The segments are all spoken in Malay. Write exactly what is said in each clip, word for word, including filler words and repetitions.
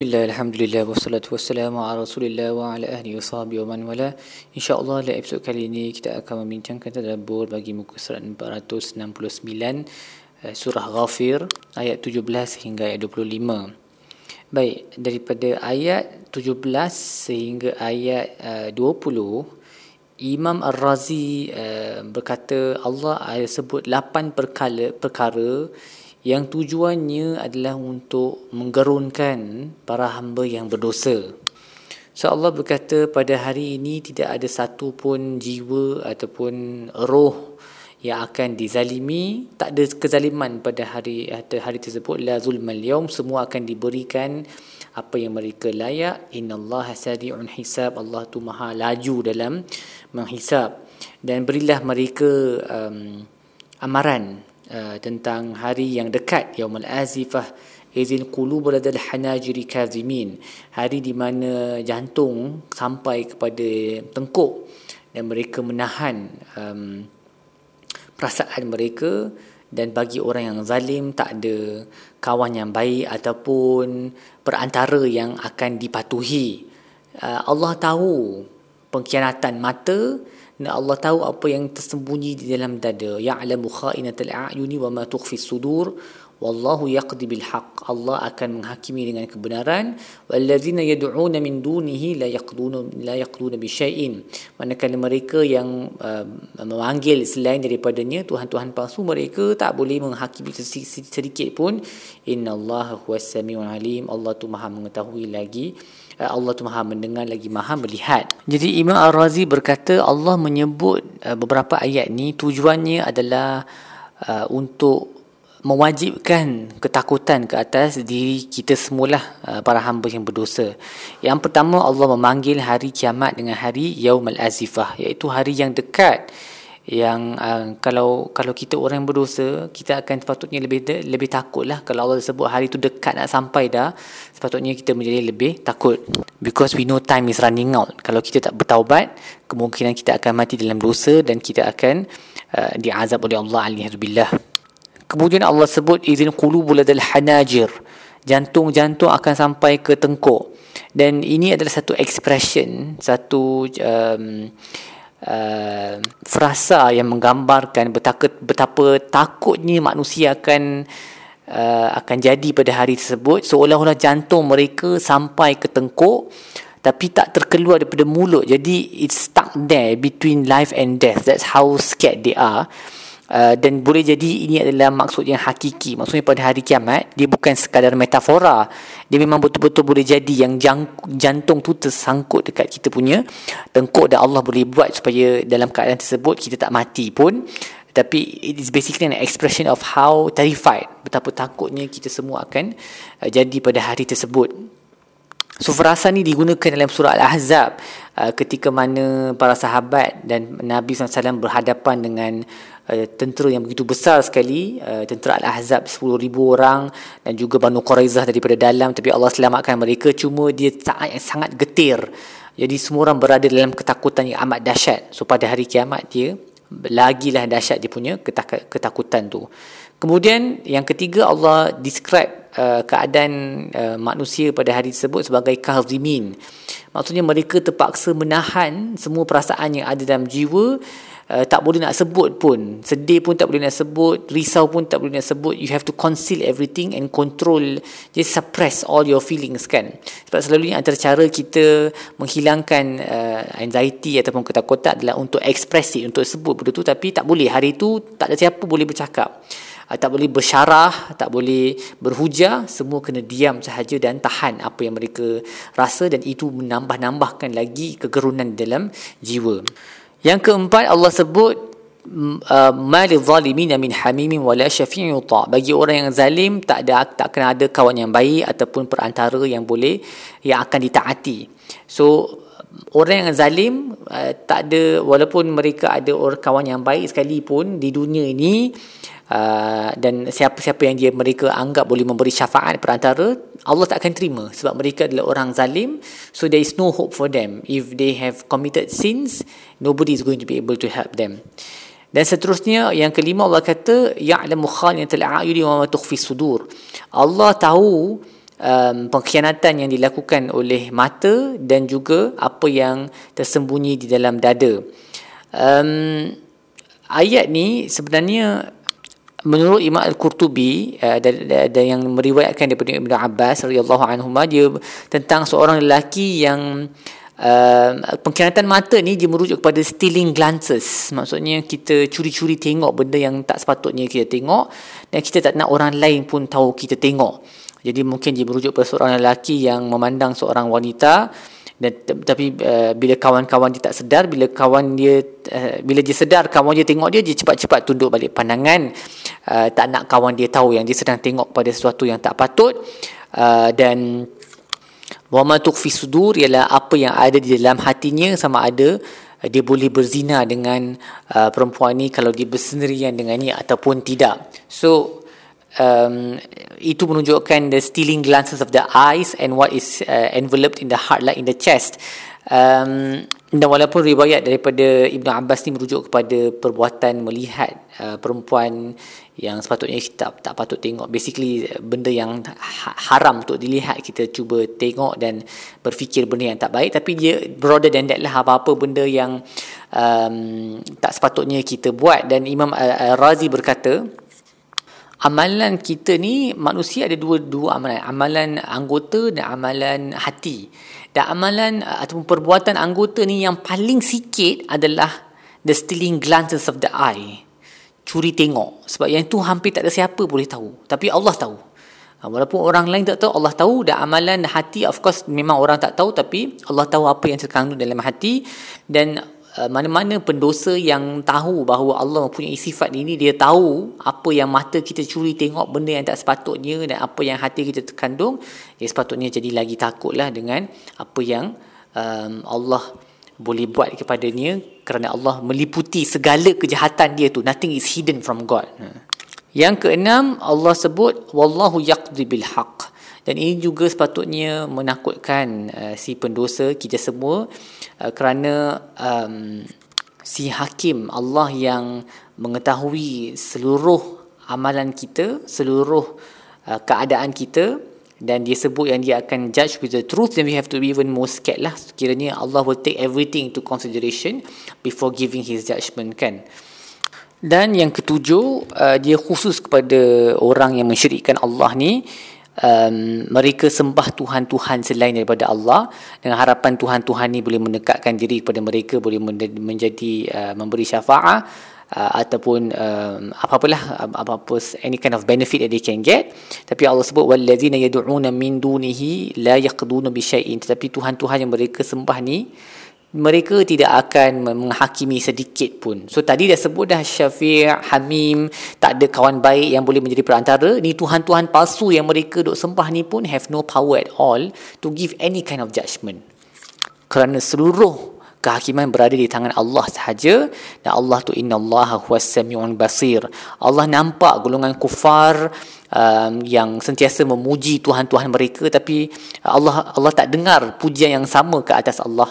Bismillah, alhamdulillah, wassalatu wassalamu ala rasulillah wa ala ahli wa sahbihi wa man wala. InsyaAllah dalam episod kali ini kita akan membincangkan tadabur bagi muka surat empat ratus enam puluh sembilan, surah Ghafir, ayat tujuh belas hingga ayat dua puluh lima. Baik, daripada ayat tujuh belas sehingga ayat uh, dua puluh, Imam Al-Razi uh, berkata Allah sebut lapan perkala, perkara yang tujuannya adalah untuk menggerunkan para hamba yang berdosa. So Allah berkata pada hari ini tidak ada satu pun jiwa ataupun roh yang akan dizalimi, tak ada kezaliman pada hari hari tersebut. La zulmal yaum, semua akan diberikan apa yang mereka layak. Innallaha sari'un hisab, Allah tu maha laju dalam menghisab. Dan berilah mereka um, amaran Uh, tentang hari yang dekat, Yaumul Azifah, izin qulub ladal hanajiri kazimin, hari di mana jantung sampai kepada tengkuk dan mereka menahan um, perasaan mereka. Dan bagi orang yang zalim tak ada kawan yang baik ataupun perantara yang akan dipatuhi. uh, Allah tahu pengkhianatan mata, dan Allah tahu apa yang tersembunyi di dalam dada. Ya'lamu kha'inatal a'yuni wa ma tukhfi as-sudur, wallahu yaqdi bil haqq. Allah akan menghakimi dengan kebenaran. Wallazina yad'una min dunihi la yaqduna la yaqduna bi syai'in, manakala mereka yang uh, memanggil selain daripadanya tuhan-tuhan palsu, mereka tak boleh menghakimi sedikit pun. Innallaha huwas samiul alim, Allah tu maha mengetahui lagi, Allah tu maha mendengar lagi maha melihat. Jadi Imam Al-Razi berkata Allah menyebut uh, beberapa ayat ni tujuannya adalah uh, untuk mewajibkan ketakutan ke atas diri kita semualah, uh, para hamba yang berdosa. Yang pertama, Allah memanggil hari kiamat dengan hari Yaumul Azifah, iaitu hari yang dekat, yang uh, kalau kalau kita orang berdosa, kita akan sepatutnya lebih de, lebih takutlah. Kalau Allah sebut hari tu dekat nak sampai dah, sepatutnya kita menjadi lebih takut, because we know time is running out. Kalau kita tak bertaubat, kemungkinan kita akan mati dalam dosa dan kita akan uh, diazab oleh Allah alaihissalam. Kemudian Allah sebut izin qulub ladal hanajir, jantung-jantung akan sampai ke tengkuk. Dan ini adalah satu expression, satu um, Uh, frasa yang menggambarkan betapa, betapa takutnya manusia akan uh, akan jadi pada hari tersebut. Seolah-olah jantung mereka sampai ke tengkuk tapi tak terkeluar daripada mulut. Jadi it's stuck there between life and death. That's how scared they are. Uh, dan boleh jadi ini adalah maksud yang hakiki. Maksudnya pada hari kiamat, dia bukan sekadar metafora. Dia memang betul-betul boleh jadi yang jantung tu tersangkut dekat kita punya tengkuk, dan Allah boleh buat supaya dalam keadaan tersebut kita tak mati pun. Tapi it is basically an expression of how terrified, betapa takutnya kita semua akan uh, jadi pada hari tersebut. So frasa ni digunakan dalam surah Al-Ahzab uh, ketika mana para sahabat dan Nabi sallallahu alaihi wasallam berhadapan dengan uh, tentera yang begitu besar sekali, uh, tentera Al-Ahzab sepuluh ribu orang dan juga Banu Quraizah daripada dalam, tapi Allah selamatkan mereka. Cuma dia sangat, sangat getir. Jadi semua orang berada dalam ketakutan yang amat dahsyat. So pada hari kiamat dia lagilah dahsyat dia punya ketak- ketakutan tu. Kemudian yang ketiga, Allah describe Uh, keadaan uh, manusia pada hari tersebut sebagai kazimin. Maksudnya mereka terpaksa menahan semua perasaan yang ada dalam jiwa. Uh, tak boleh nak sebut pun, sedih pun tak boleh nak sebut, risau pun tak boleh nak sebut. You have to conceal everything and control, just suppress all your feelings, kan. Sebab selalunya antara cara kita menghilangkan uh, anxiety ataupun ketakutan adalah untuk express it, untuk sebut benda tu, tapi tak boleh. Hari tu tak ada siapa boleh bercakap, tak boleh bersyarah, tak boleh berhujah. Semua kena diam sahaja dan tahan apa yang mereka rasa, dan itu menambah-nambahkan lagi kegerunan dalam jiwa. Yang keempat, Allah sebut malil zalimin min hamimin wala syafi'in yuta, bagi orang yang zalim tak ada tak kena ada kawan yang baik ataupun perantara yang boleh yang akan ditaati. So orang yang zalim uh, tak ada, walaupun mereka ada orang kawan yang baik sekalipun di dunia ini, uh, dan siapa-siapa yang dia mereka anggap boleh memberi syafaat perantara, Allah tak akan terima sebab mereka adalah orang zalim. So there is no hope for them. If they have committed sins, nobody is going to be able to help them. Dan seterusnya, yang kelima, Allah kata ya'lamu khalinatal a'yuni wa ma tukhfi as-sudur, Allah tahu um, pengkhianatan yang dilakukan oleh mata dan juga apa yang tersembunyi di dalam dada. Um, ayat ni sebenarnya menurut Imam Al-Qurtubi uh, dan, dan yang meriwayatkan daripada Ibn Abbas radhiyallahu anhuma, dia tentang seorang lelaki yang uh, pengkhianatan mata ni dia merujuk kepada stealing glances. Maksudnya kita curi-curi tengok benda yang tak sepatutnya kita tengok dan kita tak nak orang lain pun tahu kita tengok. Jadi mungkin dia merujuk kepada seorang lelaki yang memandang seorang wanita, dan tapi uh, bila kawan-kawan dia tak sedar, bila kawan dia uh, bila dia sedar kawan dia tengok dia dia cepat-cepat tunduk balik pandangan, uh, tak nak kawan dia tahu yang dia sedang tengok pada sesuatu yang tak patut. Uh, dan wa ma tukhfi sudur ialah apa yang ada di dalam hatinya, sama ada uh, dia boleh berzina dengan uh, perempuan ni kalau dia bersendirian dengannya ataupun tidak. So Um, itu menunjukkan the stealing glances of the eyes and what is uh, enveloped in the heart like in the chest. Um, dan walaupun riwayat daripada Ibn Abbas ni merujuk kepada perbuatan melihat uh, perempuan yang sepatutnya kita tak patut tengok, basically benda yang haram untuk dilihat kita cuba tengok dan berfikir benda yang tak baik, tapi dia broader than that lah, apa-apa benda yang um, tak sepatutnya kita buat. Dan Imam Al-Razi berkata, amalan kita ni, manusia ada dua dua amalan. Amalan anggota dan amalan hati. Dan amalan ataupun perbuatan anggota ni yang paling sikit adalah the stealing glances of the eye. Curi tengok. Sebab yang tu hampir tak ada siapa boleh tahu. Tapi Allah tahu. Walaupun orang lain tak tahu, Allah tahu. Dan amalan hati, of course, memang orang tak tahu. Tapi Allah tahu apa yang terkandung dalam hati. Dan Uh, mana-mana pendosa yang tahu bahawa Allah mempunyai sifat ini, dia tahu apa yang mata kita curi tengok benda yang tak sepatutnya dan apa yang hati kita terkandung, dia sepatutnya jadi lagi takutlah dengan apa yang um, Allah boleh buat kepadanya, kerana Allah meliputi segala kejahatan dia tu. Nothing is hidden from God. Hmm. Yang keenam, Allah sebut wallahu yaqdi bil haqq. Dan ini juga sepatutnya menakutkan uh, si pendosa kita semua, uh, kerana um, si hakim Allah yang mengetahui seluruh amalan kita, seluruh uh, keadaan kita, dan dia sebut yang dia akan judge with the truth, then we have to be even more scared lah. Kiranya Allah will take everything into consideration before giving his judgment, kan. Dan yang ketujuh, uh, dia khusus kepada orang yang mensyirikkan Allah ni. Um, mereka sembah Tuhan-Tuhan selain daripada Allah, dengan harapan Tuhan-Tuhan ni boleh mendekatkan diri kepada mereka, boleh menjadi uh, memberi syafaat uh, ataupun um, apa-apalah, apa-apa, any kind of benefit that they can get. Tapi Allah sebut wallazina yad'una min dunihi la yaqduna bi syai'in, tetapi Tuhan-Tuhan yang mereka sembah ni mereka tidak akan menghakimi sedikit pun. So tadi dah sebut dah, Syafiq, Hamim, tak ada kawan baik yang boleh menjadi perantara. Ni Tuhan-Tuhan palsu yang mereka duk sembah ni pun have no power at all to give any kind of judgment. Kerana seluruh kehakiman berada di tangan Allah sahaja. Dan Allah tu innallaha huwas sami'un basir. Allah nampak golongan kufar Um, yang sentiasa memuji Tuhan-Tuhan mereka, tapi Allah Allah tak dengar pujian yang sama ke atas Allah.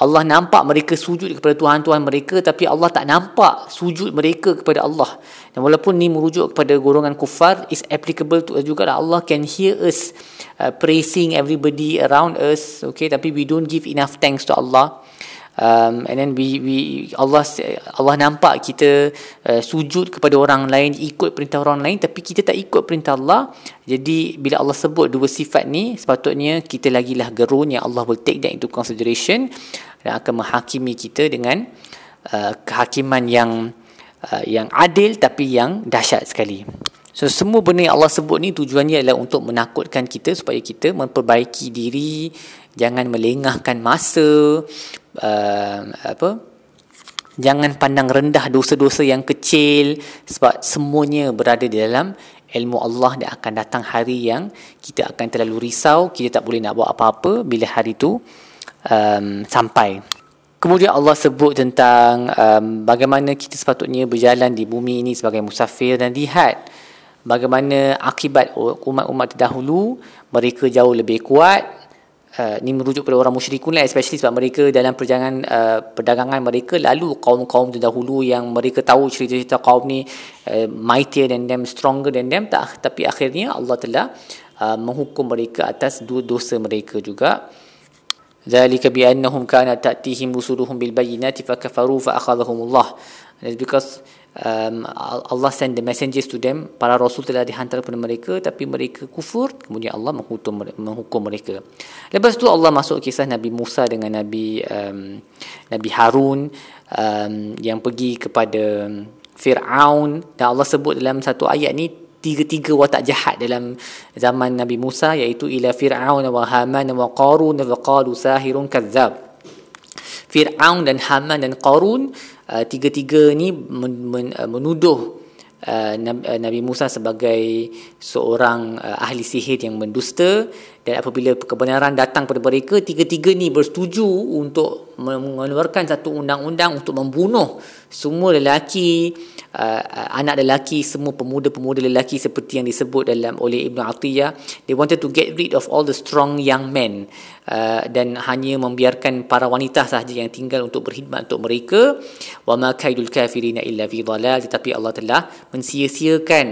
Allah nampak mereka sujud kepada Tuhan-Tuhan mereka, tapi Allah tak nampak sujud mereka kepada Allah. Dan walaupun ni merujuk kepada golongan kufar, is applicable to us juga lah. Allah can hear us uh, praising everybody around us, okay, tapi we don't give enough thanks to Allah. Um, and then we, we Allah Allah nampak kita uh, sujud kepada orang lain, ikut perintah orang lain, tapi kita tak ikut perintah Allah. Jadi bila Allah sebut dua sifat ni, sepatutnya kita lagilah gerun yang Allah will take that into consideration dan akan menghakimi kita dengan uh, kehakiman yang uh, yang adil tapi yang dahsyat sekali. So semua benda yang Allah sebut ni tujuannya adalah untuk menakutkan kita supaya kita memperbaiki diri, jangan melengahkan masa, uh, apa? Jangan pandang rendah dosa-dosa yang kecil, sebab semuanya berada di dalam ilmu Allah, dan akan datang hari yang kita akan terlalu risau, kita tak boleh nak buat apa-apa bila hari tu um, sampai. Kemudian Allah sebut tentang um, bagaimana kita sepatutnya berjalan di bumi ini sebagai musafir dan jihad. Bagaimana akibat umat-umat terdahulu, mereka jauh lebih kuat. Uh, ini merujuk pada orang musyrikun lah, especially sebab mereka dalam perjalanan uh, perdagangan mereka lalu kaum-kaum terdahulu yang mereka tahu cerita-cerita kaum ni uh, mightier than them, stronger than them, tak, tapi akhirnya Allah telah uh, menghukum mereka atas dua dosa mereka juga. Zalika bi annahum kanat ta'tihim rusuluhum bil bayyinati fakafaru fa akhadhahumullah. That's because um, Allah send the messengers to them, para rasul telah dihantar kepada mereka tapi mereka kufur, kemudian Allah menghukum menghukum mereka. Lepas tu Allah masuk kisah Nabi Musa dengan Nabi um, Nabi Harun um, yang pergi kepada Fir'aun, dan Allah sebut dalam satu ayat ni tiga-tiga watak jahat dalam zaman Nabi Musa, iaitu ila Fir'aun wa Haman wa Qarun wa qalu sahirun kadzab. Fir'aun dan Haman dan Qarun, uh, tiga-tiga ni men- men- menuduh uh, Nabi Musa sebagai seorang uh, ahli sihir yang mendusta, dan apabila kebenaran datang kepada mereka, tiga-tiga ni bersetuju untuk mengeluarkan satu undang-undang untuk membunuh semua lelaki, Uh, anak lelaki, semua pemuda-pemuda lelaki, seperti yang disebut dalam oleh Ibn Atiyah. They wanted to get rid of all the strong young men, uh, dan hanya membiarkan para wanita sahaja yang tinggal untuk berkhidmat untuk mereka. Wa ma kaidul kafirina illa fi dhalal, tetapi Allah telah mensia-siakan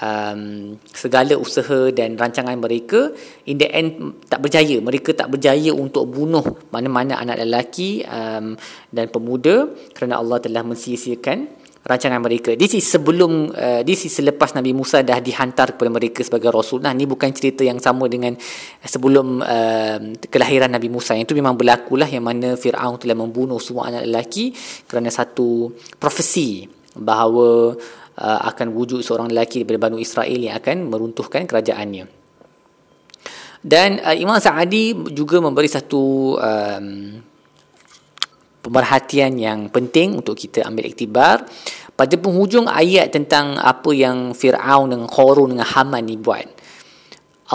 um, segala usaha dan rancangan mereka. In the end, tak berjaya, mereka tak berjaya untuk bunuh mana-mana anak lelaki um, dan pemuda, kerana Allah telah mensia-siakan rancangan mereka. This is sebelum uh, this is selepas Nabi Musa dah dihantar kepada mereka sebagai rasul. Nah, ni bukan cerita yang sama dengan sebelum uh, kelahiran Nabi Musa. Yang itu memang berlakulah, yang mana Fir'aun telah membunuh semua anak lelaki kerana satu profesi bahawa uh, akan wujud seorang lelaki daripada Bani Israil yang akan meruntuhkan kerajaannya. Dan uh, Imam Sa'adi juga memberi satu um, pemerhatian yang penting untuk kita ambil iktibar pada penghujung ayat tentang apa yang Fir'aun dengan Qarun dengan Haman ni buat.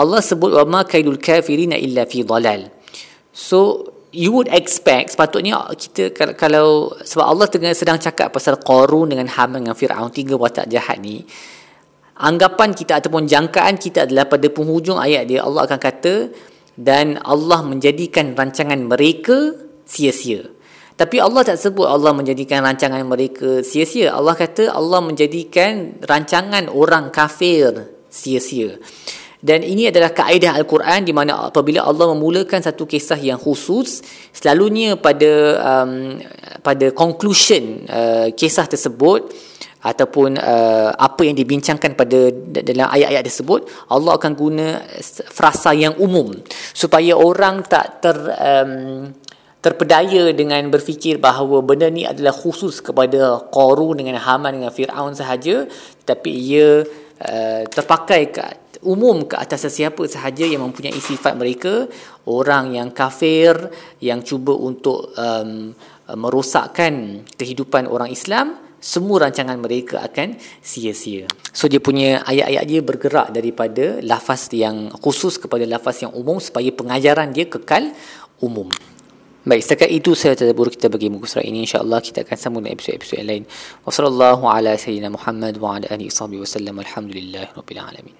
Allah sebut wa ma kaidul kafirina illa fi dhalal. So you would expect, sepatutnya kita kalau, kalau sebab Allah sedang cakap pasal Qarun dengan Haman dengan Fir'aun, tiga watak jahat ni, anggapan kita ataupun jangkaan kita adalah pada penghujung ayat dia Allah akan kata dan Allah menjadikan rancangan mereka sia-sia. Tapi Allah tak sebut Allah menjadikan rancangan mereka sia-sia. Allah kata Allah menjadikan rancangan orang kafir sia-sia. Dan ini adalah kaedah Al-Quran, di mana apabila Allah memulakan satu kisah yang khusus, selalunya pada um, pada conclusion uh, kisah tersebut ataupun uh, apa yang dibincangkan pada dalam ayat-ayat tersebut, Allah akan guna frasa yang umum supaya orang tak ter... Um, terpedaya dengan berfikir bahawa benda ni adalah khusus kepada Qarun dengan Haman dengan Fir'aun sahaja, tapi ia uh, terpakai ke, umum ke atas sesiapa sahaja yang mempunyai sifat mereka orang yang kafir yang cuba untuk um, merosakkan kehidupan orang Islam. Semua rancangan mereka akan sia-sia. So dia punya ayat-ayat dia bergerak daripada lafaz yang khusus kepada lafaz yang umum supaya pengajaran dia kekal umum. Baik, setakat itu saya tadabur kita bagi muka surat ini. InsyaAllah kita akan sambung dengan episod-episod lain. Wa sallallahu ala sayyidina Muhammad wa ala alihi wa sahbihi wa sallam. Alhamdulillah Rabbil Alamin.